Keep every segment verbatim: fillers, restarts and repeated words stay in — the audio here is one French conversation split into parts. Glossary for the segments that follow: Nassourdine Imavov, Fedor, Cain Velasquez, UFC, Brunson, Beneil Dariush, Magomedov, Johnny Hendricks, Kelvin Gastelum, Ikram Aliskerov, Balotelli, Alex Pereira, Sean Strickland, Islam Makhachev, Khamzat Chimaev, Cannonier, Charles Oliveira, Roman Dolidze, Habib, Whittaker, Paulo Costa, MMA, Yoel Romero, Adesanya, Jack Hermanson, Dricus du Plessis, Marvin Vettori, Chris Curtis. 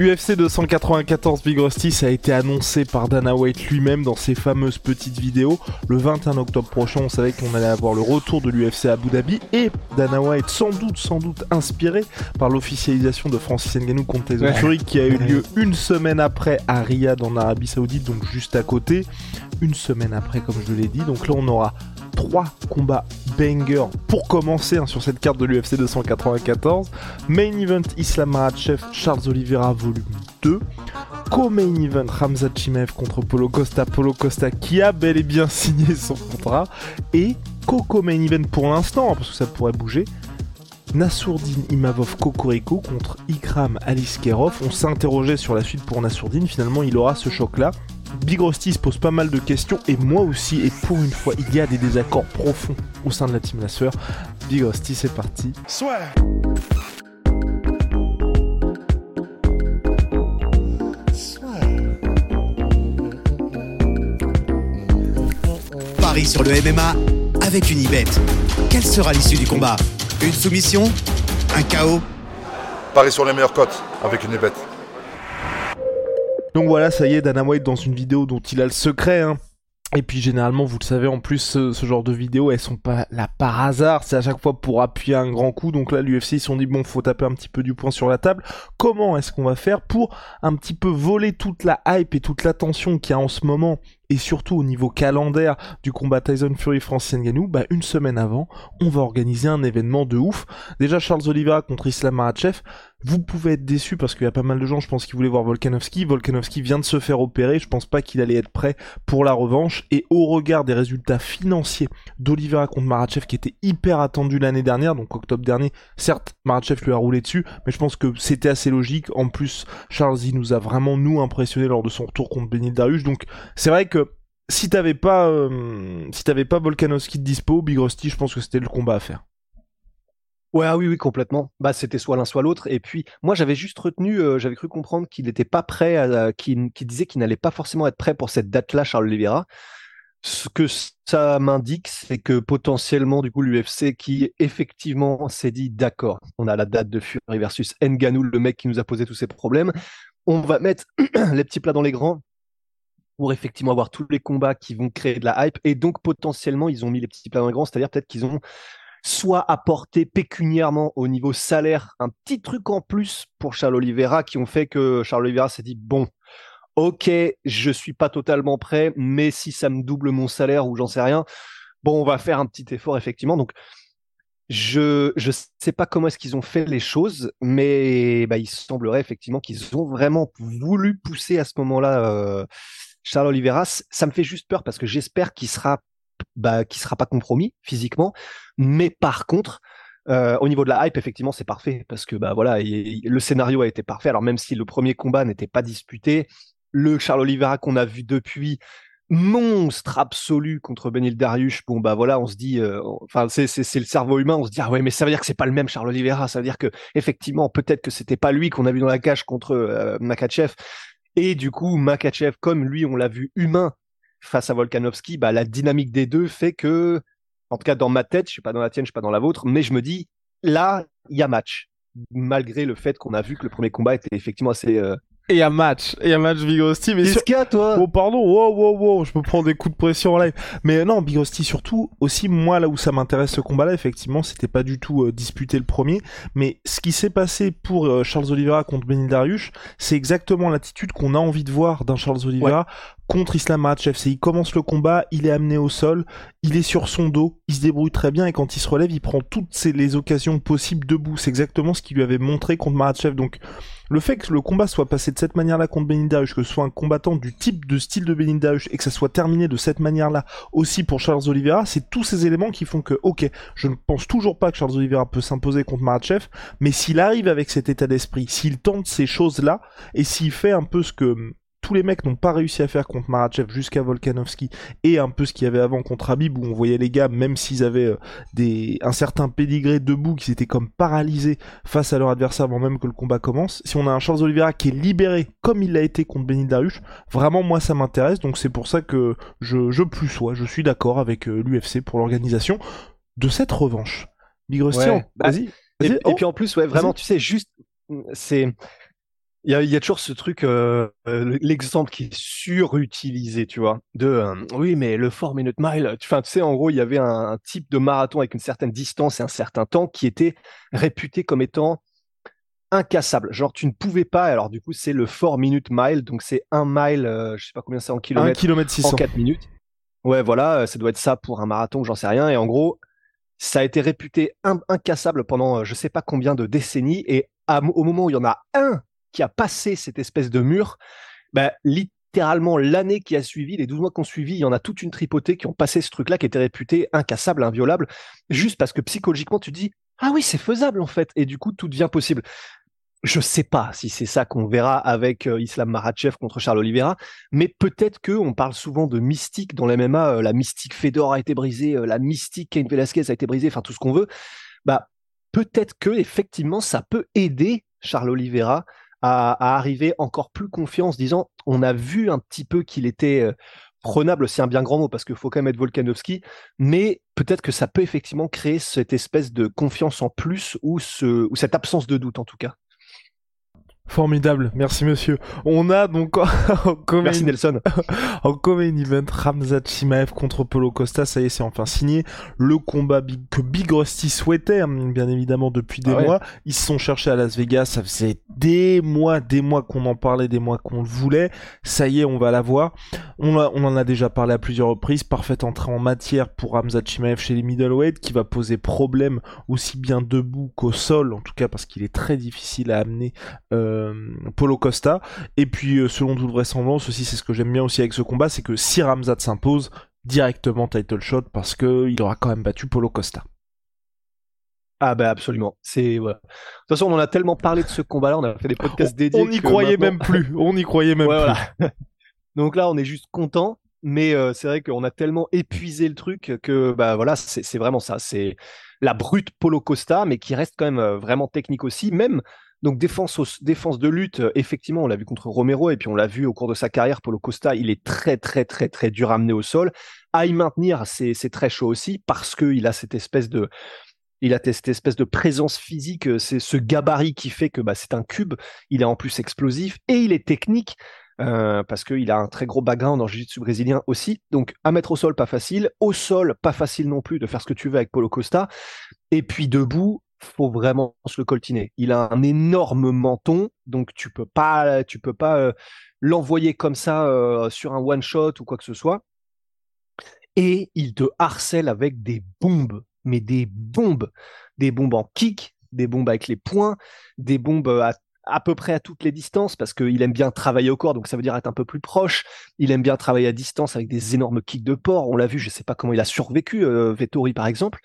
U F C deux cent quatre-vingt-quatorze Big Rosty, ça a été annoncé par Dana White lui-même dans ses fameuses petites vidéos. Le vingt et un octobre prochain, on savait qu'on allait avoir le retour de l'U F C à Abu Dhabi, et Dana White, sans doute, sans doute inspiré par l'officialisation de Francis Ngannou contre Tyson Fury, ouais. qui a eu lieu une semaine après à Riyad en Arabie Saoudite, donc juste à côté. Une semaine après, comme je l'ai dit, donc là on aura trois combats banger pour commencer hein, sur cette carte de l'U F C deux cent quatre-vingt-quatorze. Main event Islam Makhachev, Charles Oliveira volume deux. Co-main event Khamzat Chimaev contre Paulo Costa. Paulo Costa qui a bel et bien signé son contrat. Et co-co-main event pour l'instant, hein, parce que ça pourrait bouger. Nassourdine Imavov Cocorico contre Ikram Aliskerov. On s'interrogeait sur la suite pour Nassourdine, finalement il aura ce choc là. Big Rosty se pose pas mal de questions, et moi aussi, et pour une fois, il y a des désaccords profonds au sein de la team Nasseur. Big Rosty, c'est parti. Soit. Paris sur le M M A avec Unibet. Quelle sera l'issue du combat ? Une soumission ? Un K O ? Paris sur les meilleures cotes avec Unibet. Donc voilà, ça y est, Dana White dans une vidéo dont il a le secret, hein. Et puis généralement, vous le savez, en plus, ce, ce genre de vidéos, elles sont pas là par hasard, c'est à chaque fois pour appuyer un grand coup. Donc là, l'U F C, ils se sont dit, bon, faut taper un petit peu du poing sur la table. Comment est-ce qu'on va faire pour un petit peu voler toute la hype et toute l'attention qu'il y a en ce moment, et surtout au niveau calendaire du combat Tyson Fury-Francis Ngannou? Bah, une semaine avant, on va organiser un événement de ouf. Déjà, Charles Oliveira contre Islam Makhachev. Vous pouvez être déçus parce qu'il y a pas mal de gens, je pense, qui voulaient voir Volkanovski. Volkanovski vient de se faire opérer, je pense pas qu'il allait être prêt pour la revanche. Et au regard des résultats financiers d'Oliveira contre Makhachev, qui était hyper attendu l'année dernière, donc octobre dernier, certes, Makhachev lui a roulé dessus, mais je pense que c'était assez logique. En plus, Charles, il nous a vraiment, nous, impressionné lors de son retour contre Beneil Dariush. Donc, c'est vrai que si t'avais pas, euh, si t'avais pas Volkanovski de dispo, Big Rosty, je pense que c'était le combat à faire. Ouais, oui, oui, complètement. Bah, c'était soit l'un, soit l'autre. Et puis, moi, j'avais juste retenu, euh, j'avais cru comprendre qu'il n'était pas prêt, à, à, qu'il, qu'il disait qu'il n'allait pas forcément être prêt pour cette date-là, Charles Oliveira. Ce que ça m'indique, c'est que potentiellement, du coup, l'U F C qui, effectivement, s'est dit, d'accord, on a la date de Fury versus Ngannou, le mec qui nous a posé tous ces problèmes. On va mettre les petits plats dans les grands pour effectivement avoir tous les combats qui vont créer de la hype. Et donc, potentiellement, ils ont mis les petits plats dans les grands, c'est-à-dire peut-être qu'ils ont soit apporté pécuniairement au niveau salaire un petit truc en plus pour Charles Oliveira, qui ont fait que Charles Oliveira s'est dit, bon, ok, je suis pas totalement prêt, mais si ça me double mon salaire ou j'en sais rien, bon, on va faire un petit effort, effectivement. Donc, je je sais pas comment est-ce qu'ils ont fait les choses, mais bah, il semblerait effectivement qu'ils ont vraiment voulu pousser à ce moment-là euh, Charles Oliveira. Ça me fait juste peur parce que j'espère qu'il sera Bah, qui sera pas compromis physiquement, mais par contre euh, au niveau de la hype, effectivement, c'est parfait parce que bah voilà, il, il, le scénario a été parfait. Alors même si le premier combat n'était pas disputé, le Charles Oliveira qu'on a vu depuis, monstre absolu contre Beneil Dariush, bon bah voilà, on se dit, enfin euh, c'est, c'est c'est le cerveau humain, on se dit ah ouais, mais ça veut dire que c'est pas le même Charles Oliveira, ça veut dire que effectivement peut-être que c'était pas lui qu'on a vu dans la cage contre euh, Makhachev, et du coup Makhachev, comme lui on l'a vu humain face à Volkanovski, bah, la dynamique des deux fait que, en tout cas dans ma tête, je ne suis pas dans la tienne, je ne suis pas dans la vôtre, mais je me dis, là, il y a match. Malgré le fait qu'on a vu que le premier combat était effectivement assez... Euh... Et il y a match, et il y a match Big Rosty, mais... Qu'est-ce qu'il y a, toi ? Oh, pardon, wow, wow, wow, je peux prendre des coups de pression en live. Mais non, Big Rosty, surtout, aussi, moi, là où ça m'intéresse ce combat-là, effectivement, c'était pas du tout euh, disputé le premier, mais ce qui s'est passé pour euh, Charles Oliveira contre Beneil Dariush, c'est exactement l'attitude qu'on a envie de voir d'un Charles Oliveira, ouais, contre Islam Makhachev. C'est, il commence le combat, il est amené au sol, il est sur son dos, il se débrouille très bien, et quand il se relève, il prend toutes ses, les occasions possibles debout. C'est exactement ce qu'il lui avait montré contre Makhachev, donc Le fait que le combat soit passé de cette manière-là contre Beneil Dariush, que ce soit un combattant du type de style de Beneil Dariush et que ça soit terminé de cette manière-là aussi pour Charles Oliveira, c'est tous ces éléments qui font que, ok, je ne pense toujours pas que Charles Oliveira peut s'imposer contre Makhachev, mais s'il arrive avec cet état d'esprit, s'il tente ces choses-là et s'il fait un peu ce que tous les mecs n'ont pas réussi à faire contre Makhachev jusqu'à Volkanovski, et un peu ce qu'il y avait avant contre Habib, où on voyait les gars, même s'ils avaient des, un certain pédigré debout, qu'ils étaient comme paralysés face à leur adversaire avant même que le combat commence. Si on a un Charles Oliveira qui est libéré comme il l'a été contre Beneil Dariush, vraiment moi ça m'intéresse, donc c'est pour ça que je, je plus sois, je suis d'accord avec l'U F C pour l'organisation de cette revanche. Big Rosty, ouais, bah, vas-y. vas-y. Et, oh, et puis en plus, ouais, vraiment, vas-y. tu sais, juste, c'est... Il y a, y a toujours ce truc, euh, l'exemple qui est surutilisé, tu vois, de euh, oui, mais le four minute mile, tu, tu sais, en gros, il y avait un, un type de marathon avec une certaine distance et un certain temps qui était réputé comme étant incassable. Genre, tu ne pouvais pas, alors du coup, c'est le four minute mile, donc c'est un mile, euh, je sais pas combien c'est en kilomètres, un kilomètre six cents en quatre minutes. Ouais, voilà, ça doit être ça pour un marathon, j'en sais rien. Et en gros, ça a été réputé in- incassable pendant euh, je sais pas combien de décennies, et à, au moment où il y en a un qui a passé cette espèce de mur, bah, littéralement l'année qui a suivi, les douze mois qui ont suivi, il y en a toute une tripotée qui ont passé ce truc-là, qui était réputé incassable, inviolable, juste parce que psychologiquement tu dis « Ah oui, c'est faisable en fait », et du coup tout devient possible. Je sais pas si c'est ça qu'on verra avec euh, Islam Makhachev contre Charles Oliveira, mais peut-être qu'on parle souvent de mystique dans l'M M A, euh, la mystique Fedor a été brisée, euh, la mystique Cain Velasquez a été brisée, enfin tout ce qu'on veut. Bah, peut-être que effectivement ça peut aider Charles Oliveira à, à arriver encore plus confiant en se disant on a vu un petit peu qu'il était euh, prenable, c'est un bien grand mot parce qu'il faut quand même être Volkanovski, mais peut-être que ça peut effectivement créer cette espèce de confiance en plus ou, ce, ou cette absence de doute en tout cas. Formidable, merci monsieur. On a donc en commun... Merci Nelson. En commun event, Khamzat Chimaev contre Paulo Costa, ça y est, c'est enfin signé. Le combat big... que Big Rosty souhaitait, bien évidemment, depuis des ah ouais. mois. Ils se sont cherchés à Las Vegas, ça faisait des mois, des mois qu'on en parlait, des mois qu'on le voulait. Ça y est, on va l'avoir. On, a... on en a déjà parlé à plusieurs reprises. Parfaite entrée en matière pour Khamzat Chimaev chez les middleweight, qui va poser problème aussi bien debout qu'au sol, en tout cas parce qu'il est très difficile à amener... Euh... Paulo Costa, et puis selon toute vraisemblance aussi, c'est ce que j'aime bien aussi avec ce combat, c'est que si Khamzat s'impose, directement title shot, parce qu'il aura quand même battu Paulo Costa. Ah bah absolument, c'est ouais. De toute façon on en a tellement parlé de ce combat là, on a fait des podcasts dédiés, on n'y croyait maintenant... même plus on n'y croyait même ouais, plus voilà. Donc là on est juste content, mais euh, c'est vrai qu'on a tellement épuisé le truc que bah voilà, c'est, c'est vraiment ça, c'est la brute Paulo Costa, mais qui reste quand même euh, vraiment technique aussi, même. Donc défense, aux, défense de lutte, euh, effectivement, on l'a vu contre Romero, et puis on l'a vu au cours de sa carrière, Paulo Costa, il est très très très très dur à amener au sol. À y maintenir, c'est, c'est très chaud aussi, parce qu'il a cette espèce de, il a cette espèce de présence physique, c'est ce gabarit qui fait que bah, c'est un cube, il est en plus explosif, et il est technique, euh, parce qu'il a un très gros background en jiu-jitsu brésilien aussi. Donc à mettre au sol, pas facile, au sol, pas facile non plus de faire ce que tu veux avec Paulo Costa, et puis debout, faut vraiment se le coltiner. Il a un énorme menton, donc tu peux pas, tu peux pas euh, l'envoyer comme ça euh, sur un one shot ou quoi que ce soit. Et il te harcèle avec des bombes, mais des bombes, des bombes en kick, des bombes avec les poings, des bombes à à peu près à toutes les distances, parce qu'il aime bien travailler au corps, donc ça veut dire être un peu plus proche. Il aime bien travailler à distance avec des énormes kicks de porc. On l'a vu, je sais pas comment il a survécu, euh, Vettori par exemple.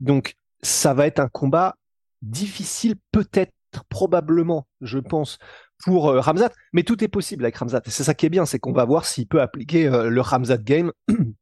Donc ça va être un combat difficile, peut-être, probablement, je pense, pour euh, Khamzat, mais tout est possible avec Khamzat. Et c'est ça qui est bien, c'est qu'on va voir s'il peut appliquer euh, le Khamzat game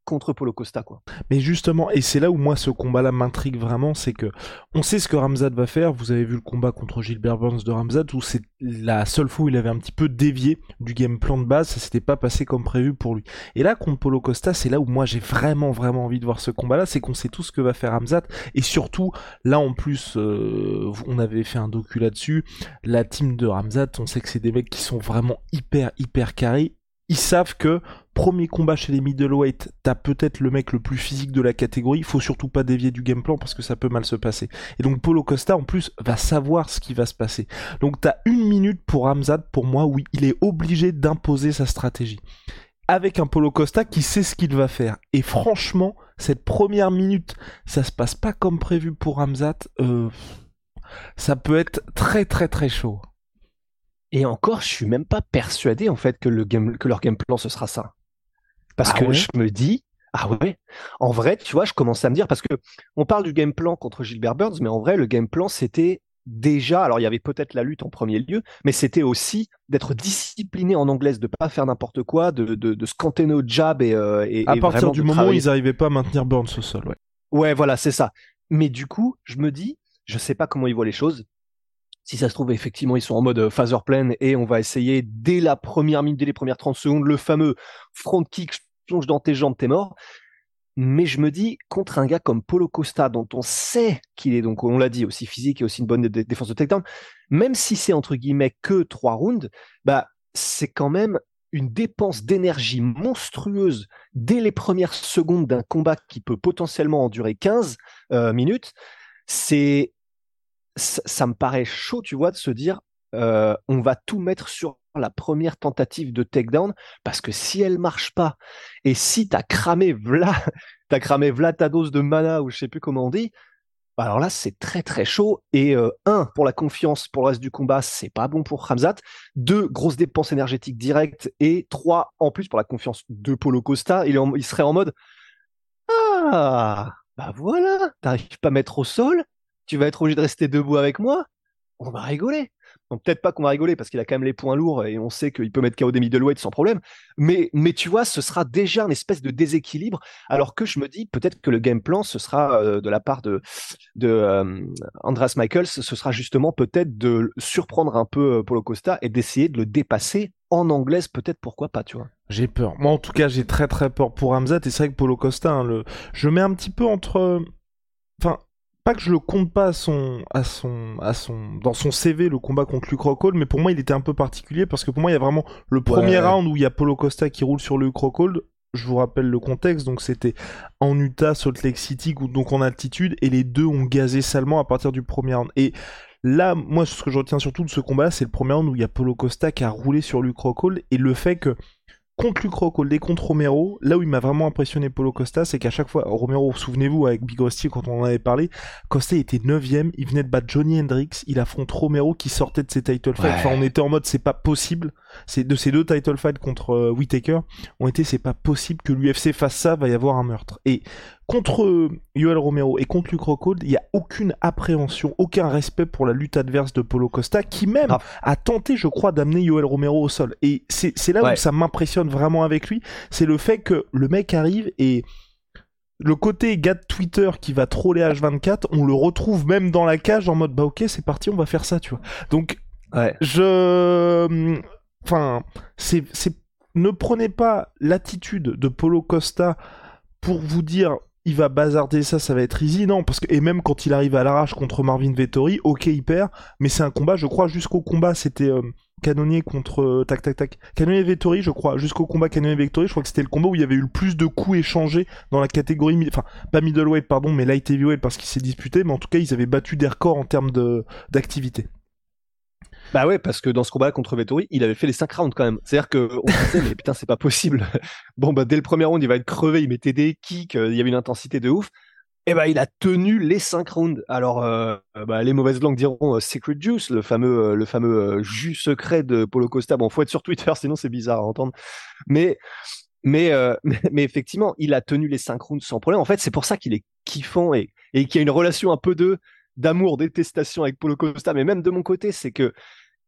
contre Paulo Costa, quoi. Mais justement, et c'est là où moi ce combat-là m'intrigue vraiment, c'est que on sait ce que Khamzat va faire. Vous avez vu le combat contre Gilbert Burns de Khamzat, où c'est la seule fois où il avait un petit peu dévié du game plan de base, ça s'était pas passé comme prévu pour lui. Et là, contre Paulo Costa, c'est là où moi j'ai vraiment vraiment envie de voir ce combat-là, c'est qu'on sait tout ce que va faire Khamzat, et surtout là en plus, euh, on avait fait un docu là-dessus, la team de Khamzat, on sait que c'est des mecs qui sont vraiment hyper hyper carrés. Ils savent que premier combat chez les middleweight, t'as peut-être le mec le plus physique de la catégorie, faut surtout pas dévier du game plan parce que ça peut mal se passer. Et donc Paulo Costa en plus va savoir ce qui va se passer. Donc t'as une minute pour Khamzat, pour moi, où il est obligé d'imposer sa stratégie. Avec un Paulo Costa qui sait ce qu'il va faire. Et franchement, cette première minute, ça se passe pas comme prévu pour Khamzat, euh, ça peut être très très très chaud. Et encore, je suis même pas persuadé en fait que, le game, que leur game plan ce sera ça. Parce ah que ouais. je me dis, ah ouais, en vrai, tu vois, je commence à me dire, parce que on parle du game plan contre Gilbert Burns, mais en vrai, le game plan c'était déjà, alors il y avait peut-être la lutte en premier lieu, mais c'était aussi d'être discipliné en anglaise, de pas faire n'importe quoi, de, de, de scanter nos jabs et, euh, et. À partir et du moment où ils n'arrivaient pas à maintenir Burns au sol, ouais. Ouais, voilà, c'est ça. Mais du coup, je me dis, je sais pas comment ils voient les choses. Si ça se trouve, effectivement, ils sont en mode phaser plane et on va essayer dès la première minute, dès les premières trente secondes, le fameux front kick, je plonge dans tes jambes, t'es mort. Mais je me dis, contre un gars comme Paulo Costa, dont on sait qu'il est, donc on l'a dit, aussi physique et aussi une bonne dé- défense de takedown, même si c'est entre guillemets que trois rounds, bah, c'est quand même une dépense d'énergie monstrueuse dès les premières secondes d'un combat qui peut potentiellement endurer quinze euh, minutes. C'est. Ça, ça me paraît chaud, tu vois, de se dire euh, on va tout mettre sur la première tentative de takedown, parce que si elle marche pas, et si t'as cramé v'là, t'as cramé v'là ta dose de mana, ou je sais plus comment on dit, alors là, c'est très très chaud, et euh, un, pour la confiance, pour le reste du combat, c'est pas bon pour Khamzat, deux, grosse dépense énergétique directe, et trois, en plus, pour la confiance de Paulo Costa, il, est en, il serait en mode ah, bah voilà, t'arrives pas à mettre au sol, tu vas être obligé de rester debout avec moi, on va rigoler. Donc peut-être pas qu'on va rigoler parce qu'il a quand même les points lourds et on sait qu'il peut mettre K O des middleweight sans problème. Mais, mais tu vois, ce sera déjà une espèce de déséquilibre, alors que je me dis peut-être que le game plan, ce sera euh, de la part de, de euh, Andreas Michaels, ce sera justement peut-être de surprendre un peu euh, Paulo Costa et d'essayer de le dépasser en anglaise, peut-être, pourquoi pas, tu vois. J'ai peur. Moi, en tout cas, j'ai très très peur pour Khamzat. Et c'est vrai que Paulo Costa, hein, le... je mets un petit peu entre... Enfin... pas que je le compte pas à son, à son, à son, dans son C V le combat contre Luke Rockhold, mais pour moi il était un peu particulier parce que pour moi il y a vraiment le premier ouais. round où il y a Paulo Costa qui roule sur Luke Rockhold. Je vous rappelle le contexte, donc c'était en Utah, Salt Lake City, donc en altitude, et les deux ont gazé salement à partir du premier round. Et là, moi ce que je retiens surtout de ce combat là, c'est le premier round où il y a Paulo Costa qui a roulé sur Luke Rockhold, et le fait que contre Luke Rockhold et contre Romero, là où il m'a vraiment impressionné Paulo Costa, c'est qu'à chaque fois, Romero, souvenez-vous, avec Big Rosty, quand on en avait parlé, Costa était neuvième, il venait de battre Johnny Hendricks, il affronte Romero qui sortait de ses title fights, ouais. enfin on était en mode c'est pas possible, c'est de ces deux title fights contre euh, Whittaker, on était c'est pas possible que l'U F C fasse ça, va y avoir un meurtre. Et contre euh, Yoel Romero et contre Luke Rockhold, il n'y a aucune appréhension, aucun respect pour la lutte adverse de Paulo Costa, qui même ah. a tenté, je crois, d'amener Yoel Romero au sol. Et c'est, c'est là ouais. où ça m'impressionne vraiment avec lui, c'est le fait que le mec arrive et le côté gars de Twitter qui va troller H vingt-quatre, on le retrouve même dans la cage en mode bah ok c'est parti on va faire ça tu vois. Donc ouais. je enfin c'est, c'est ne prenez pas l'attitude de Paulo Costa pour vous dire il va bazarder ça, ça va être easy, non, parce que, et même quand il arrive à l'arrache contre Marvin Vettori, ok il perd, mais c'est un combat, je crois jusqu'au combat c'était euh... Cannonier contre tac tac tac Cannonier Vettori je crois jusqu'au combat Cannonier Vettori je crois que c'était le combat où il y avait eu le plus de coups échangés dans la catégorie mi- enfin pas middleweight pardon mais light heavyweight parce qu'il s'est disputé, mais en tout cas ils avaient battu des records en termes de d'activité. Bah ouais, parce que dans ce combat contre Vettori il avait fait les cinq rounds quand même, c'est à dire que on disait mais putain c'est pas possible, bon bah dès le premier round il va être crevé, il mettait des kicks, il y avait une intensité de ouf. Eh ben, il a tenu les cinq rounds. Alors, euh, bah, les mauvaises langues diront euh, Secret Juice, le fameux, euh, le fameux euh, jus secret de Paulo Costa. Bon, faut être sur Twitter, sinon c'est bizarre à entendre. Mais, mais, euh, mais, mais effectivement, il a tenu les cinq rounds sans problème. En fait, c'est pour ça qu'il est kiffant et, et qu'il y a une relation un peu de d'amour, détestation avec Paulo Costa. Mais même de mon côté, c'est que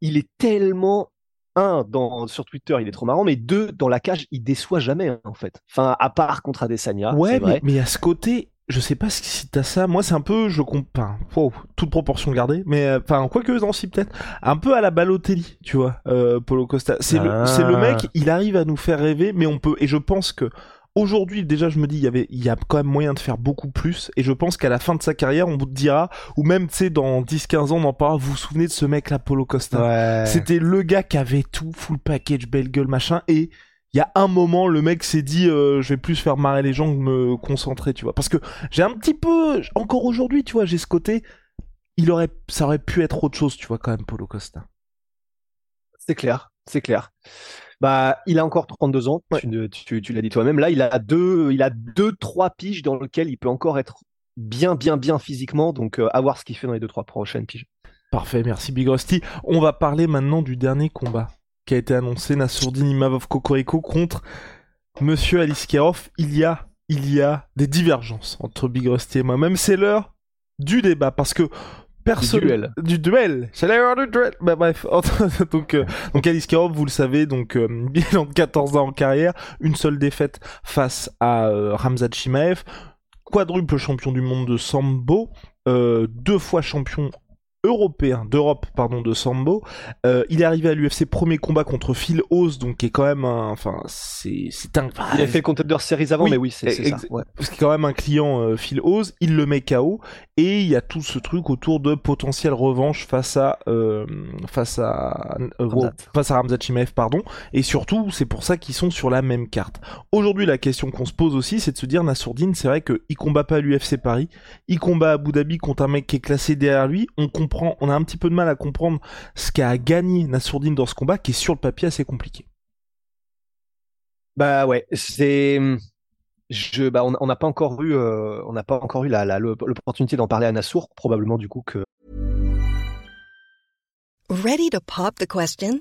il est tellement un dans sur Twitter, il est trop marrant, mais deux dans la cage, il déçoit jamais hein, en fait. Enfin, à part contre Adesanya. Ouais, c'est vrai. Mais, mais à ce côté. Je sais pas si t'as ça, moi c'est un peu, je compte pas, wow, toute proportion gardée, mais enfin, quoi que non, si peut-être, un peu à la Balotelli, tu vois, euh, Paulo Costa, c'est, ah. le, c'est le mec, il arrive à nous faire rêver, mais on peut, et je pense que, aujourd'hui, déjà, je me dis, il y avait, il y a quand même moyen de faire beaucoup plus, et je pense qu'à la fin de sa carrière, on vous dira, ou même, tu sais, dans dix quinze ans, on en parlera, vous vous souvenez de ce mec-là, Paulo Costa, ouais. C'était le gars qui avait tout, full package, belle gueule, machin, et... il y a un moment, le mec s'est dit euh, je vais plus faire marrer les gens que me concentrer, tu vois. Parce que j'ai un petit peu, encore aujourd'hui, tu vois, j'ai ce côté, il aurait, ça aurait pu être autre chose, tu vois, quand même, Paulo Costa. C'est clair, c'est clair. Bah, il a encore trente-deux ans, ouais. tu, tu, tu l'as dit toi-même. Là, il a deux, il a deux, trois piges dans lesquelles il peut encore être bien, bien, bien physiquement. Donc, euh, à voir ce qu'il fait dans les deux, trois prochaines piges. Parfait, merci Big Rosty. On va parler maintenant du dernier combat qui a été annoncé, Nassourdine Imavov Cocorico contre Monsieur Aliskerov. Il y a, il y a des divergences entre Big Rosty et moi-même. C'est l'heure du débat parce que personne... Du duel. Du duel. C'est l'heure du duel. Bah, bref. donc, euh, donc Aliskerov, vous le savez, donc euh, bilan de quatorze ans en carrière, une seule défaite face à euh, Khamzat Chimaev, quadruple champion du monde de Sambo, euh, deux fois champion européen, d'Europe, pardon, de Sambo. Euh, il est arrivé à l'U F C, premier combat contre Phil Oz, donc qui est quand même un... Enfin, c'est, c'est dingue. Un... Il a fait le Contender Series avant, oui, mais oui, c'est, c'est ex- ça. Ouais. Parce qu'il est quand même un client euh, Phil Oz, il le met K O, et il y a tout ce truc autour de potentielle revanche face à... Euh, face à... Euh, wow, face à Khamzat Chimaev, pardon. Et surtout, c'est pour ça qu'ils sont sur la même carte. Aujourd'hui, la question qu'on se pose aussi, c'est de se dire, Nassourdine, c'est vrai qu'il combat pas à l'U F C Paris, il combat à Abu Dhabi contre un mec qui est classé derrière lui, on combat on a un petit peu de mal à comprendre ce qu'a gagné Nassourdine dans ce combat qui est sur le papier assez compliqué. Bah ouais, c'est... Je, bah on n'a on pas encore eu, euh, on n'a pas encore eu la, la, l'opportunité d'en parler à Nassour, probablement du coup que... Ready to pop the question?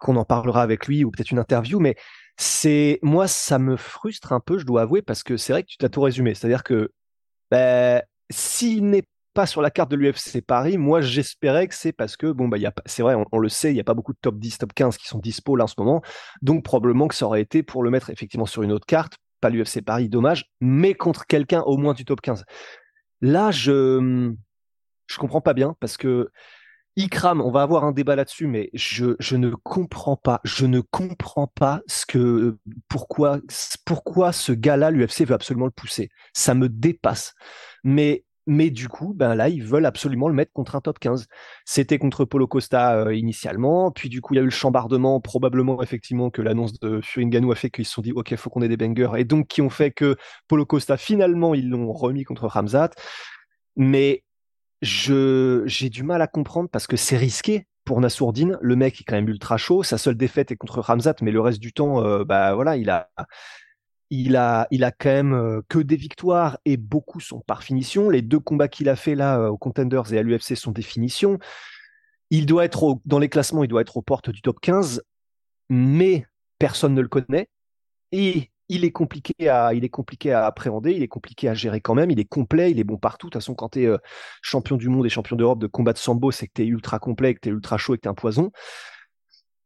Qu'on en parlera avec lui ou peut-être une interview, mais... C'est, moi, ça me frustre un peu, je dois avouer, parce que c'est vrai que tu t'as tout résumé. C'est-à-dire que bah, s'il n'est pas sur la carte de l'U F C Paris, moi, j'espérais que c'est parce que, bon, bah, y a, c'est vrai, on, on le sait, il n'y a pas beaucoup de top dix, top quinze qui sont dispo là en ce moment. Donc, probablement que ça aurait été pour le mettre effectivement sur une autre carte, pas l'U F C Paris, dommage, mais contre quelqu'un au moins du top quinze. Là, je je comprends pas bien parce que Ikram, on va avoir un débat là-dessus, mais je, je ne comprends pas, je ne comprends pas ce que, pourquoi, pourquoi ce gars-là, l'U F C veut absolument le pousser. Ça me dépasse. Mais, mais du coup, ben là, ils veulent absolument le mettre contre un top quinze. C'était contre Paulo Costa euh, initialement, puis du coup, il y a eu le chambardement, probablement effectivement que l'annonce de Fury Ngannou a fait qu'ils se sont dit, ok, faut qu'on ait des bangers, et donc qui ont fait que Paulo Costa, finalement, ils l'ont remis contre Khamzat. Mais Je, j'ai du mal à comprendre parce que c'est risqué pour Nassourdine. Le mec est quand même ultra chaud. Sa seule défaite est contre Khamzat, mais le reste du temps, euh, bah voilà, il a, il a, il a quand même que des victoires et beaucoup sont par finition. Les deux combats qu'il a fait là aux Contenders et à l'U F C sont des finitions. Il doit être au, dans les classements, il doit être aux portes du top quinze, mais personne ne le connaît et il est compliqué à, il est compliqué à appréhender, il est compliqué à gérer quand même, il est complet, il est bon partout. De toute façon, quand t'es euh, champion du monde et champion d'Europe de combat de sambo, c'est que t'es ultra complet, que t'es ultra chaud et que t'es un poison.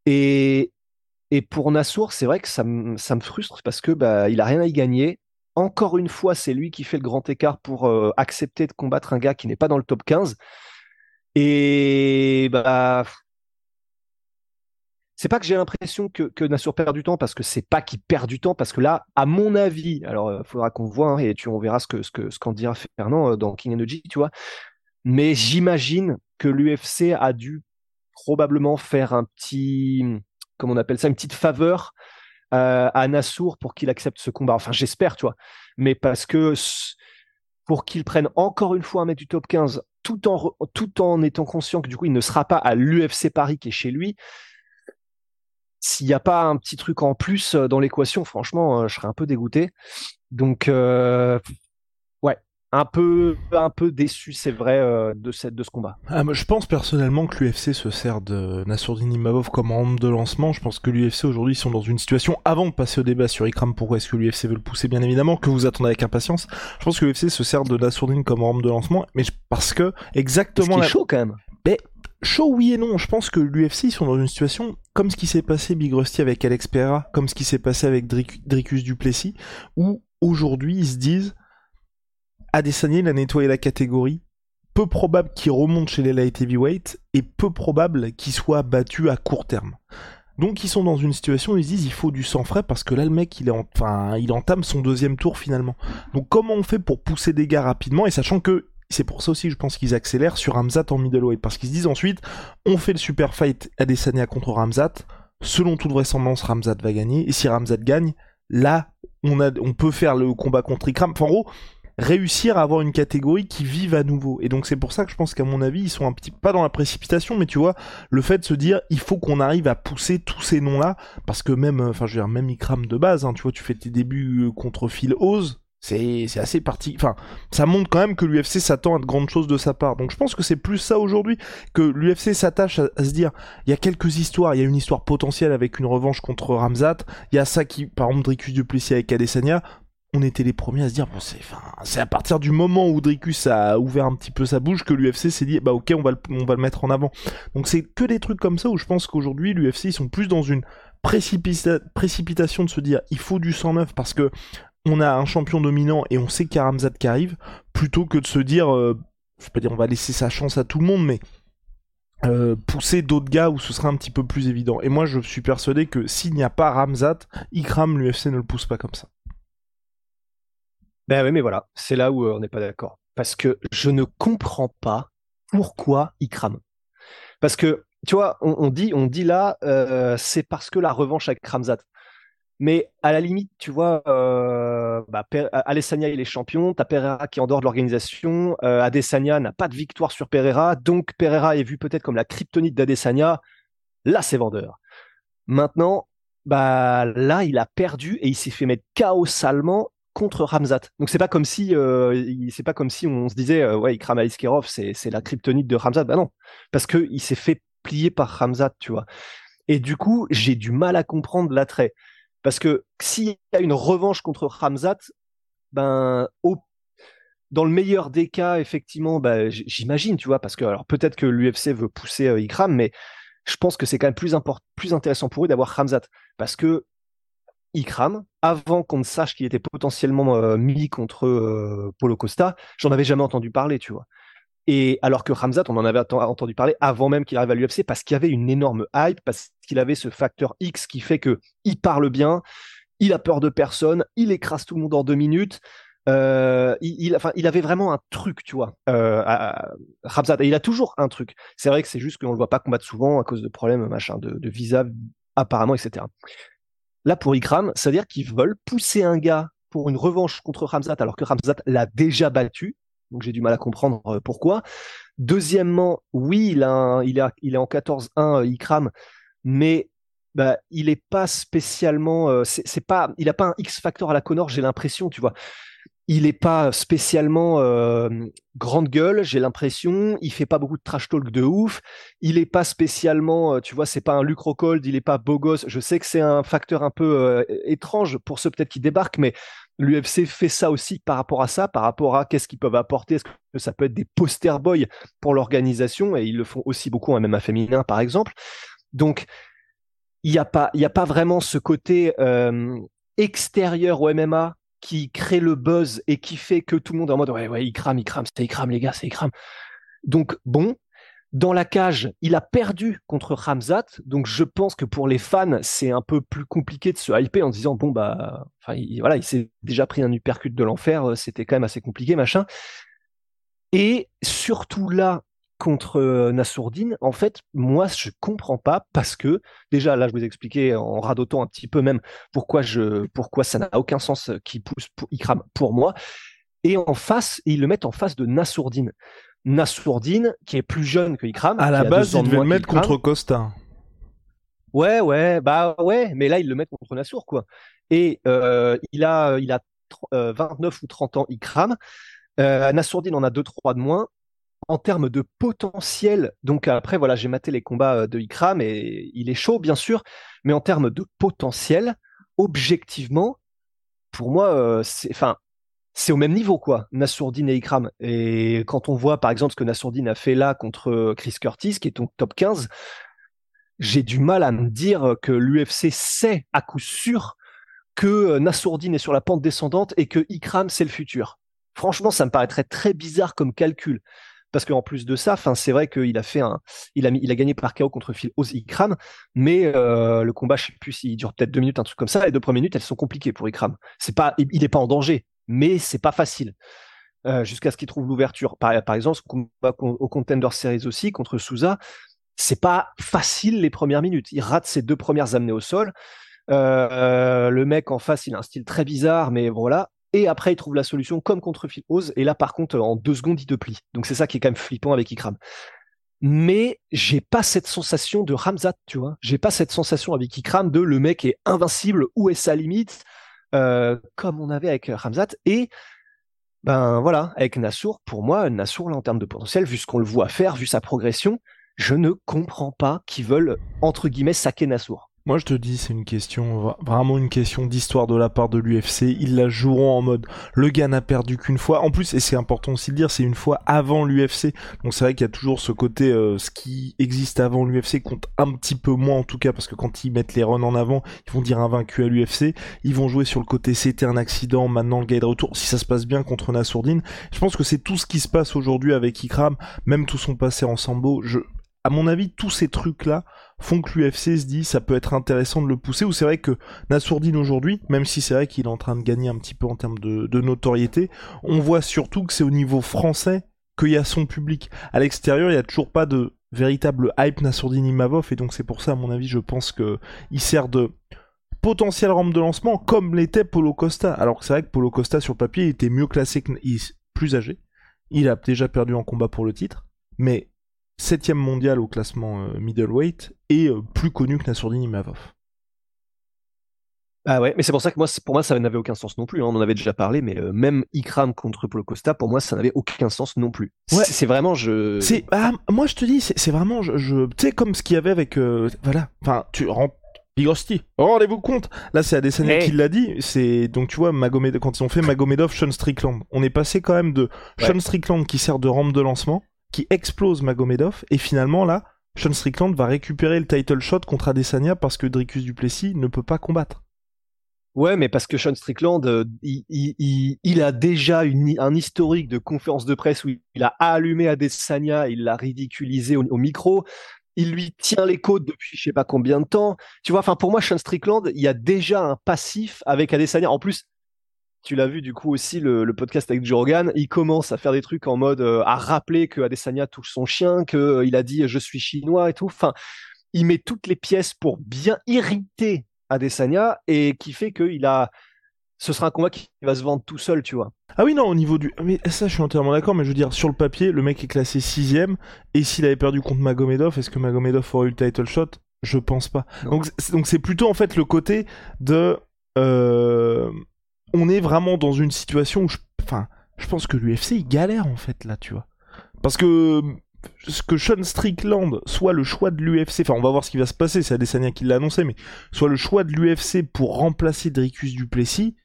Et, et pour Nassour, c'est vrai que ça, m- ça me frustre parce que, bah, il a rien à y gagner. Encore une fois, c'est lui qui fait le grand écart pour euh, accepter de combattre un gars qui n'est pas dans le top quinze. Et, bah, c'est pas que j'ai l'impression que, que Nassour perd du temps, parce que c'est pas qu'il perd du temps, parce que là, à mon avis, alors il faudra qu'on voit, hein, et tu, on verra ce qu'en ce que, ce qu'en dira Fernand dans King Energy, tu vois, mais j'imagine que l'U F C a dû probablement faire un petit, comment on appelle ça, une petite faveur euh, à Nassour pour qu'il accepte ce combat, enfin j'espère, tu vois, mais parce que pour qu'il prenne encore une fois un mec du top quinze, tout en, tout en étant conscient que du coup il ne sera pas à l'U F C Paris qui est chez lui. S'il n'y a pas un petit truc en plus dans l'équation, franchement, je serais un peu dégoûté. Donc, euh, ouais, un peu, un peu déçu, c'est vrai, de, cette, de ce combat. Ah, je pense personnellement que l'U F C se sert de Nassourdine Imavov comme rampe de lancement. Je pense que l'U F C aujourd'hui, ils sont dans une situation, avant de passer au débat sur Ikram, pourquoi est-ce que l'U F C veut le pousser, bien évidemment, que vous attendez avec impatience. Je pense que l'U F C se sert de Nassourdine comme rampe de lancement, mais parce que exactement... Parce qu'il est chaud quand même. Mais... Chaud oui et non, je pense que l'U F C ils sont dans une situation comme ce qui s'est passé Big Rosty avec Alex Pereira, comme ce qui s'est passé avec Dric- Dricus du Plessis, où aujourd'hui ils se disent Adesanya il a nettoyé la catégorie, peu probable qu'il remonte chez les light heavyweight et peu probable qu'il soit battu à court terme. Donc ils sont dans une situation où ils se disent il faut du sang frais parce que là le mec il est en... enfin, il entame son deuxième tour finalement. Donc comment on fait pour pousser des gars rapidement et sachant que C'est pour ça aussi, je pense qu'ils accélèrent sur Khamzat en middleweight, parce qu'ils se disent ensuite, on fait le super fight Adesanya contre Khamzat, selon toute vraisemblance, Khamzat va gagner, et si Khamzat gagne, là, on, a, on peut faire le combat contre Ikram, enfin en gros, réussir à avoir une catégorie qui vive à nouveau. Et donc c'est pour ça que je pense qu'à mon avis, ils sont un petit, pas dans la précipitation, mais tu vois, le fait de se dire, il faut qu'on arrive à pousser tous ces noms-là, parce que même, enfin je veux dire, même Ikram de base, hein, tu vois, tu fais tes débuts contre Phil Oz, c'est, c'est assez parti, enfin, ça montre quand même que l'U F C s'attend à de grandes choses de sa part. Donc je pense que c'est plus ça aujourd'hui, que l'U F C s'attache à, à se dire, il y a quelques histoires, il y a une histoire potentielle avec une revanche contre Khamzat, il y a ça qui, par exemple, Dricus du Plessis avec Adesanya, on était les premiers à se dire, bon, c'est, c'est à partir du moment où Dricus a ouvert un petit peu sa bouche que l'U F C s'est dit, bah ok, on va, le, on va le mettre en avant. Donc c'est que des trucs comme ça où je pense qu'aujourd'hui, l'U F C, ils sont plus dans une précipita- précipitation de se dire, il faut du cent neuf parce que on a un champion dominant et on sait qu'il y a Khamzat qui arrive, plutôt que de se dire, euh, je vais pas dire on va laisser sa chance à tout le monde, mais euh, pousser d'autres gars où ce serait un petit peu plus évident. Et moi, je suis persuadé que s'il n'y a pas Khamzat, Ikram, l'U F C ne le pousse pas comme ça. Ben oui, mais voilà, c'est là où on n'est pas d'accord. Parce que je ne comprends pas pourquoi Ikram. Parce que, tu vois, on, on, dit, on dit là, euh, c'est parce que la revanche avec Khamzat. Mais à la limite, tu vois, euh, bah, per- Alessania, il est champion, t'as Pereira qui est en dehors de l'organisation, euh, Adesanya n'a pas de victoire sur Pereira, donc Pereira est vu peut-être comme la kryptonite d'Adesanya. Là, c'est vendeur. Maintenant, bah, là, il a perdu et il s'est fait mettre K O salement contre Khamzat. Donc c'est pas comme si euh, c'est pas comme si on se disait euh, ouais, Ikram Aliskerov c'est c'est la kryptonite de Khamzat. Bah non, parce que il s'est fait plier par Khamzat, tu vois. Et du coup, j'ai du mal à comprendre l'attrait, parce que s'il y a une revanche contre Khamzat, ben au, dans le meilleur des cas, effectivement, ben, j'imagine, tu vois, parce que alors peut-être que l'U F C veut pousser euh, Ikram, mais je pense que c'est quand même plus important, plus intéressant pour eux d'avoir Khamzat, parce que Ikram, avant qu'on ne sache qu'il était potentiellement euh, mis contre euh, Paulo Costa, j'en avais jamais entendu parler, tu vois. Et alors que Khamzat, on en avait at- entendu parler avant même qu'il arrive à l'U F C, parce qu'il y avait une énorme hype, parce qu'il avait ce facteur X qui fait que il parle bien, il a peur de personne, il écrase tout le monde en deux minutes. Euh, il, il, enfin, il avait vraiment un truc, tu vois, euh, à, à Khamzat, et il a toujours un truc. C'est vrai que c'est juste qu'on ne le voit pas combattre souvent à cause de problèmes, machin, de, de visa, apparemment, et cetera. Là, pour Ikram, c'est-à-dire qu'ils veulent pousser un gars pour une revanche contre Khamzat, alors que Khamzat l'a déjà battu. Donc, j'ai du mal à comprendre pourquoi. Deuxièmement, oui, il, a un, il, a, il est en quatorze un, Ikram, mais bah, il n'est pas spécialement... Euh, c'est, c'est pas, il n'a pas un X-Factor à la Connor, j'ai l'impression, tu vois. Il n'est pas spécialement euh, grande gueule, j'ai l'impression. Il fait pas beaucoup de trash talk de ouf. Il n'est pas spécialement, euh, tu vois, c'est pas un Luke Rockhold, il n'est pas beau gosse. Je sais que c'est un facteur un peu euh, étrange pour ceux peut-être qui débarquent, mais l'U F C fait ça aussi par rapport à ça, par rapport à qu'est-ce qu'ils peuvent apporter. Est-ce que ça peut être des poster boys pour l'organisation? Et ils le font aussi beaucoup en M M A féminin, par exemple. Donc, il n'y a pas, il n'y a pas vraiment ce côté euh, extérieur au M M A qui crée le buzz et qui fait que tout le monde est en mode ouais ouais Ikram Ikram c'est Ikram les gars c'est Ikram. Donc bon, dans la cage il a perdu contre Khamzat, donc je pense que pour les fans c'est un peu plus compliqué de se hyper en disant bon bah enfin il, voilà il s'est déjà pris un uppercut de l'enfer, c'était quand même assez compliqué machin. Et surtout là contre Nassourdine, en fait, moi, je comprends pas, parce que, déjà, là, je vous ai expliqué en radotant un petit peu même pourquoi je, pourquoi ça n'a aucun sens qu'il pousse pour, Ikram pour moi. Et en face, ils le mettent en face de Nassourdine. Nassourdine, qui est plus jeune que Ikram. À la base, ils devaient le mettre contre Costa. Ouais, ouais, bah ouais, mais là, ils le mettent contre Nassour, quoi. Et, euh, il a, il a euh, vingt-neuf ou trente ans, Ikram. Euh, Nassourdine en a deux trois de moins. En termes de potentiel, donc après, voilà, j'ai maté les combats de Ikram et il est chaud, bien sûr, mais en termes de potentiel, objectivement, pour moi, c'est, enfin, c'est au même niveau, quoi, Nassourdine et Ikram. Et quand on voit, par exemple, ce que Nassourdine a fait là contre Chris Curtis, qui est donc top quinze, j'ai du mal à me dire que l'U F C sait à coup sûr que Nassourdine est sur la pente descendante et que Ikram, c'est le futur. Franchement, ça me paraîtrait très bizarre comme calcul. Parce qu'en plus de ça, enfin, c'est vrai qu'il a fait un, il a, mis... il a gagné par K O contre Phil Oz Ikram, mais euh, le combat, je sais plus, il dure peut-être deux minutes, un truc comme ça. Les deux premières minutes, elles sont compliquées pour Ikram. C'est pas, il n'est pas en danger, mais c'est pas facile. euh, jusqu'à ce qu'il trouve l'ouverture. Par, par exemple, au Contender Series aussi, contre Souza, c'est pas facile les premières minutes. Il rate ses deux premières amenées au sol. Euh, le mec en face, il a un style très bizarre, mais voilà. Et après, il trouve la solution comme contre Phil Oz. Et là, par contre, en deux secondes, il te plie. Donc, c'est ça qui est quand même flippant avec Ikram. Mais j'ai pas cette sensation de Khamzat, tu vois. J'ai pas cette sensation avec Ikram de le mec est invincible, où est sa limite, euh, comme on avait avec Khamzat. Et ben voilà, avec Nassour, pour moi, Nassour, là, en termes de potentiel, vu ce qu'on le voit faire, vu sa progression, je ne comprends pas qu'ils veulent, entre guillemets, saquer Nassour. Moi, je te dis, c'est une question, vraiment une question d'histoire de la part de l'U F C. Ils la joueront en mode, le gars n'a perdu qu'une fois. En plus, et c'est important aussi de dire, c'est une fois avant l'U F C. Donc c'est vrai qu'il y a toujours ce côté, euh, ce qui existe avant l'U F C compte un petit peu moins en tout cas, parce que quand ils mettent les runs en avant, ils vont dire invaincu à l'U F C. Ils vont jouer sur le côté, c'était un accident, maintenant le gars est de retour. Si ça se passe bien contre Nassourdine, je pense que c'est tout ce qui se passe aujourd'hui avec Ikram, même tout son passé en Sambo. Je, à mon avis, tous ces trucs-là font que l'U F C se dit ça peut être intéressant de le pousser, ou c'est vrai que Nassourdine aujourd'hui, même si c'est vrai qu'il est en train de gagner un petit peu en termes de, de notoriété, on voit surtout que c'est au niveau français qu'il y a son public. À l'extérieur, il n'y a toujours pas de véritable hype Nassourdine Imavov, et donc c'est pour ça, à mon avis, je pense qu'il sert de potentiel rampe de lancement, comme l'était Paulo Costa. Alors que c'est vrai que Paulo Costa, sur le papier, il était mieux classé, que... il est plus âgé, il a déjà perdu en combat pour le titre, mais... septième mondial au classement euh, middleweight et euh, plus connu que Nassourdine Imavov. Ah ouais, mais c'est pour ça que moi, pour moi, ça n'avait aucun sens non plus. Hein. On en avait déjà parlé, mais euh, même Ikram contre Paulo Costa, pour moi, ça n'avait aucun sens non plus. Ouais. C'est, c'est vraiment, je. C'est, ah, moi, je te dis, c'est, c'est vraiment, je, je tu sais, comme ce qu'il y avait avec, euh, voilà, enfin, tu rentres. Big Rosty, rendez-vous compte. Là, c'est Adesanya hey. qui l'a dit. C'est donc tu vois Magomedov, quand ils ont fait Magomedov, Sean Strickland, on est passé quand même de ouais. Sean Strickland qui sert de rampe de lancement, qui explose Magomedov, et finalement là, Sean Strickland va récupérer le title shot contre Adesanya parce que Dricus du Plessis ne peut pas combattre. Ouais, mais parce que Sean Strickland, euh, il, il, il a déjà une, un historique de conférence de presse où il a allumé Adesanya, il l'a ridiculisé au, au micro, il lui tient les côtes depuis je sais pas combien de temps. Tu vois, enfin pour moi, Sean Strickland, il y a déjà un passif avec Adesanya. En plus, tu l'as vu du coup aussi le, le podcast avec Jorgan, il commence à faire des trucs en mode euh, à rappeler que Adesanya touche son chien, que euh, il a dit je suis chinois et tout. Enfin, il met toutes les pièces pour bien irriter Adesanya et qui fait que il a, ce sera un combat qui va se vendre tout seul, tu vois. Ah oui non, au niveau du, mais ça je suis entièrement d'accord, mais je veux dire sur le papier le mec est classé sixième et s'il avait perdu contre Magomedov, est-ce que Magomedov aurait eu le title shot? Je pense pas. Non. Donc c'est, donc c'est plutôt en fait le côté de euh... on est vraiment dans une situation où je, enfin, je pense que l'U F C il galère en fait là, tu vois. Parce que ce que Sean Strickland soit le choix de l'U F C, enfin on va voir ce qui va se passer, c'est Adesanya qui l'a annoncé, mais soit le choix de l'U F C pour remplacer Dricus du Plessis,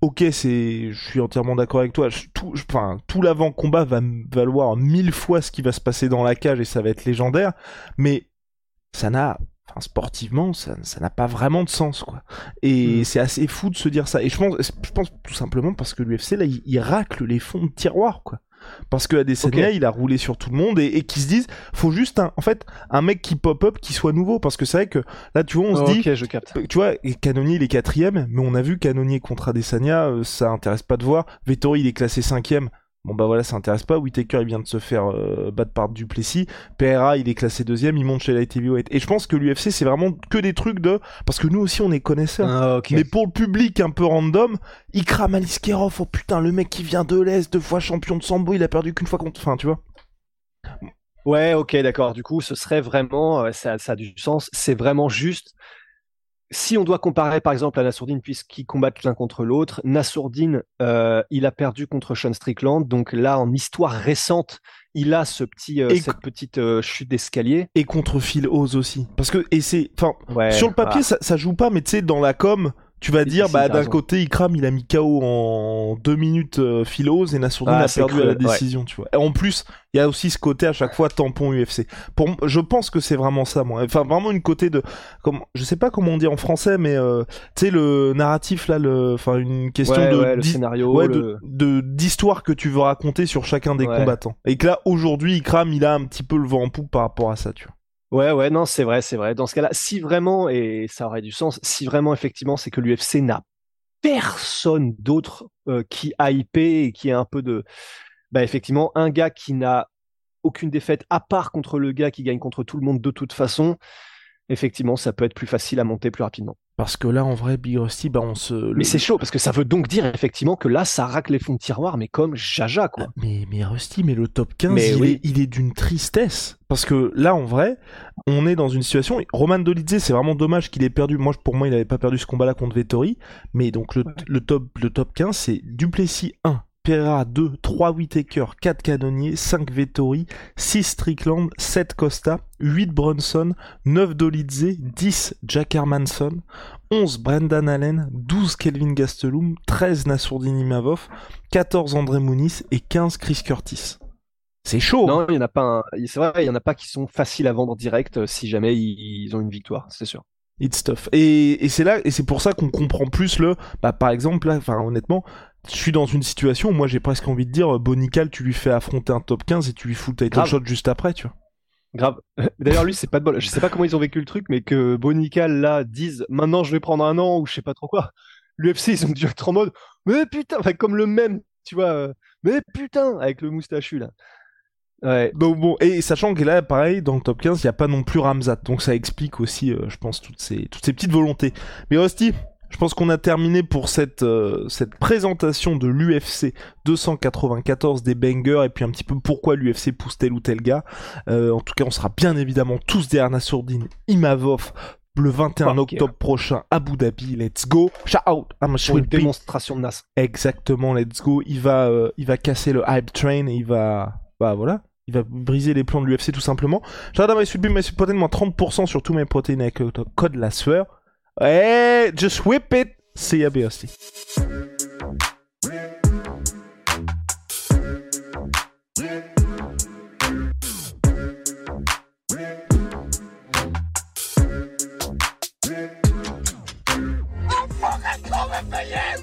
ok, c'est, je suis entièrement d'accord avec toi, je, tout, je, enfin, tout l'avant-combat va valoir mille fois ce qui va se passer dans la cage et ça va être légendaire, mais ça n'a... Enfin, sportivement, ça, ça n'a pas vraiment de sens, quoi. Et mmh. c'est assez fou de se dire ça. Et je pense, je pense tout simplement parce que l'U F C, là, il, il racle les fonds de tiroir, quoi. Parce que Adesanya, okay. il a roulé sur tout le monde et, et qu'ils se disent, faut juste un, en fait, un mec qui pop-up, qui soit nouveau. Parce que c'est vrai que là, tu vois, on oh, se dit, okay, je capte. Tu vois, Cannonier, il est quatrième, mais on a vu Cannonier contre Adesanya, euh, ça intéresse pas de voir. Vettori, il est classé cinquième. Bon bah voilà, ça intéresse pas. Whittaker, il vient de se faire euh, battre par du Plessis. Pereira, il est classé deuxième, il monte chez la heavyweight. Et je pense que l'U F C, c'est vraiment que des trucs de... Parce que nous aussi, on est connaisseurs. Ah, okay. Mais pour le public un peu random, Ikram Aliskerov, oh putain, le mec qui vient de l'Est, deux fois champion de Sambo, il a perdu qu'une fois contre... Enfin, tu vois. Ouais, ok, d'accord. Du coup, ce serait vraiment... Euh, ça, ça a du sens. C'est vraiment juste... Si on doit comparer par exemple à Nassourdine puisqu'ils combattent l'un contre l'autre, Nassourdine, euh, il a perdu contre Sean Strickland, donc là en histoire récente, il a ce petit, euh, cette co- petite euh, chute d'escalier. Et contre Phil Oz aussi, parce que et c'est, enfin, ouais, sur le papier voilà. ça, ça joue pas, mais tu sais dans la com, tu vas et dire si, bah d'un raison. Côté Ikram il a mis K O en deux minutes euh, Phil Oz et Nassourdine ah, a perdu cru, à la décision, ouais. tu vois. Et en plus il y a aussi ce côté à chaque fois tampon U F C. Pour, je pense que c'est vraiment ça, moi. Enfin, vraiment une côté de, comme, je sais pas comment on dit en français, mais euh, tu sais le narratif là, le, enfin une question ouais, de, ouais, le di- scénario, ouais, le... de, de d'histoire que tu veux raconter sur chacun des ouais. combattants. Et que là aujourd'hui, Ikram il a un petit peu le vent en poupe par rapport à ça, tu vois. Ouais, ouais, non, c'est vrai, c'est vrai. Dans ce cas-là, si vraiment, et ça aurait du sens, si vraiment effectivement c'est que l'U F C n'a personne d'autre euh, qui hypé et qui est un peu de... Bah, effectivement, un gars qui n'a aucune défaite à part contre le gars qui gagne contre tout le monde de toute façon, effectivement, ça peut être plus facile à monter plus rapidement. Parce que là, en vrai, Big Rosty, bah, on se... Mais le... c'est chaud, parce que ça veut donc dire, effectivement, que là, ça racle les fonds de tiroir, mais comme jaja, quoi. Ah, mais, mais Rusty, mais le top quinze, mais il, oui. est, il est d'une tristesse. Parce que là, en vrai, on est dans une situation... Roman Dolidze, c'est vraiment dommage qu'il ait perdu. Moi, pour moi, il n'avait pas perdu ce combat-là contre Vettori. Mais donc, le, ouais. le, top, le top quinze, c'est Du Plessis un, Pereira deux, trois Whittaker, quatre Cannonier, cinq Vettori, six Strickland, sept Costa, huit Brunson, neuf Dolidze, dix Jack Hermanson, onze Brendan Allen, douze Kelvin Gastelum, treize Nassourdine Imavov, quatorze André Muniz et quinze Chris Curtis. C'est chaud. Non, il y en a pas. Un... C'est vrai, il y en a pas qui sont faciles à vendre direct si jamais ils ont une victoire, c'est sûr. It's tough. Et, et c'est là, et c'est pour ça qu'on comprend plus le. Bah, par exemple, là, enfin, honnêtement. Je suis dans une situation où moi j'ai presque envie de dire Bonical, tu lui fais affronter un top quinze et tu lui fous le title Grave. Shot juste après, tu vois. Grave. D'ailleurs, lui, c'est pas de bol. Je sais pas comment ils ont vécu le truc, mais que Bonical là dise maintenant je vais prendre un an ou je sais pas trop quoi. L'U F C, ils ont dû être en mode mais putain, enfin, comme le même, tu vois, mais putain, avec le moustachu là. Ouais. Donc bon, et sachant que là, pareil, dans le top quinze, il n'y a pas non plus Khamzat, donc ça explique aussi, euh, je pense, toutes ces, toutes ces petites volontés. Mais Rosty. Je pense qu'on a terminé pour cette, euh, cette présentation de l'U F C deux cent quatre-vingt-quatorze, des bangers, et puis un petit peu pourquoi l'U F C pousse tel ou tel gars. Euh, en tout cas, on sera bien évidemment tous derrière Nassourdine Imavov le vingt et un octobre prochain à Abu Dhabi. Let's go. Shout out. I'm a une démonstration de Nas. Exactement, let's go. Il va, euh, il va casser le hype train et il va... Bah voilà. Il va briser les plans de l'U F C tout simplement. Shout out à MySubim, MySubprotein, moins trente pour cent sur tous mes protéines avec le code la sueur. Hey, just whip it. See ya, B S T. I'm fucking coming for you.